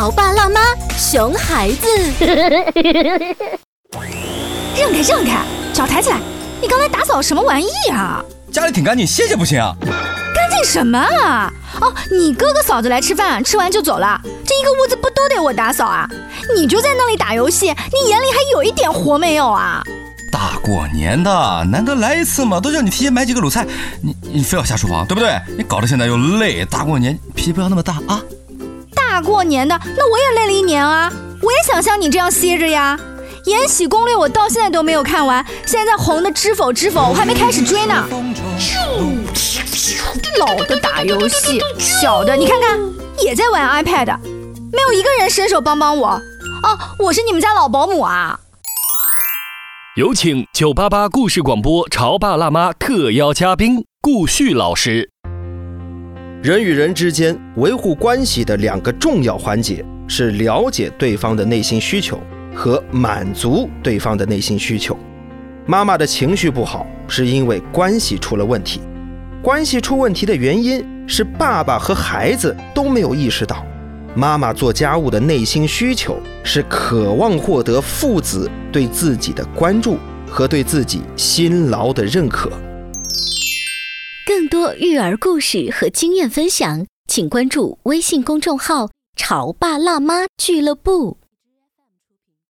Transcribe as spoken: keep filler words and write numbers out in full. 潮爸辣妈熊孩子。让开让开，脚抬起来！你刚才打扫什么玩意啊？家里挺干净，歇歇不行啊？干净什么啊？哦，你哥哥嫂子来吃饭，吃完就走了，这一个屋子不都得我打扫啊？你就在那里打游戏，你眼里还有一点活没有啊？大过年的，难得来一次嘛，都叫你提前买几个卤菜，你你非要下厨房，对不对？你搞得现在又累，大过年脾气不要那么大啊！大过年的，那我也累了一年啊，我也想像你这样歇着呀。《延禧攻略》我到现在都没有看完，现在红的知否知否，我还没开始追呢。老的打游戏，小的你看看也在玩 iPad， 没有一个人伸手帮帮我。哦，我是你们家老保姆啊。有请九八八故事广播潮爸辣妈特邀嘉宾顾旭老师。人与人之间维护关系的两个重要环节是了解对方的内心需求和满足对方的内心需求。妈妈的情绪不好是因为关系出了问题，关系出问题的原因是爸爸和孩子都没有意识到，妈妈做家务的内心需求是渴望获得父子对自己的关注和对自己辛劳的认可。更多育儿故事和经验分享，请关注微信公众号潮爸辣妈俱乐部。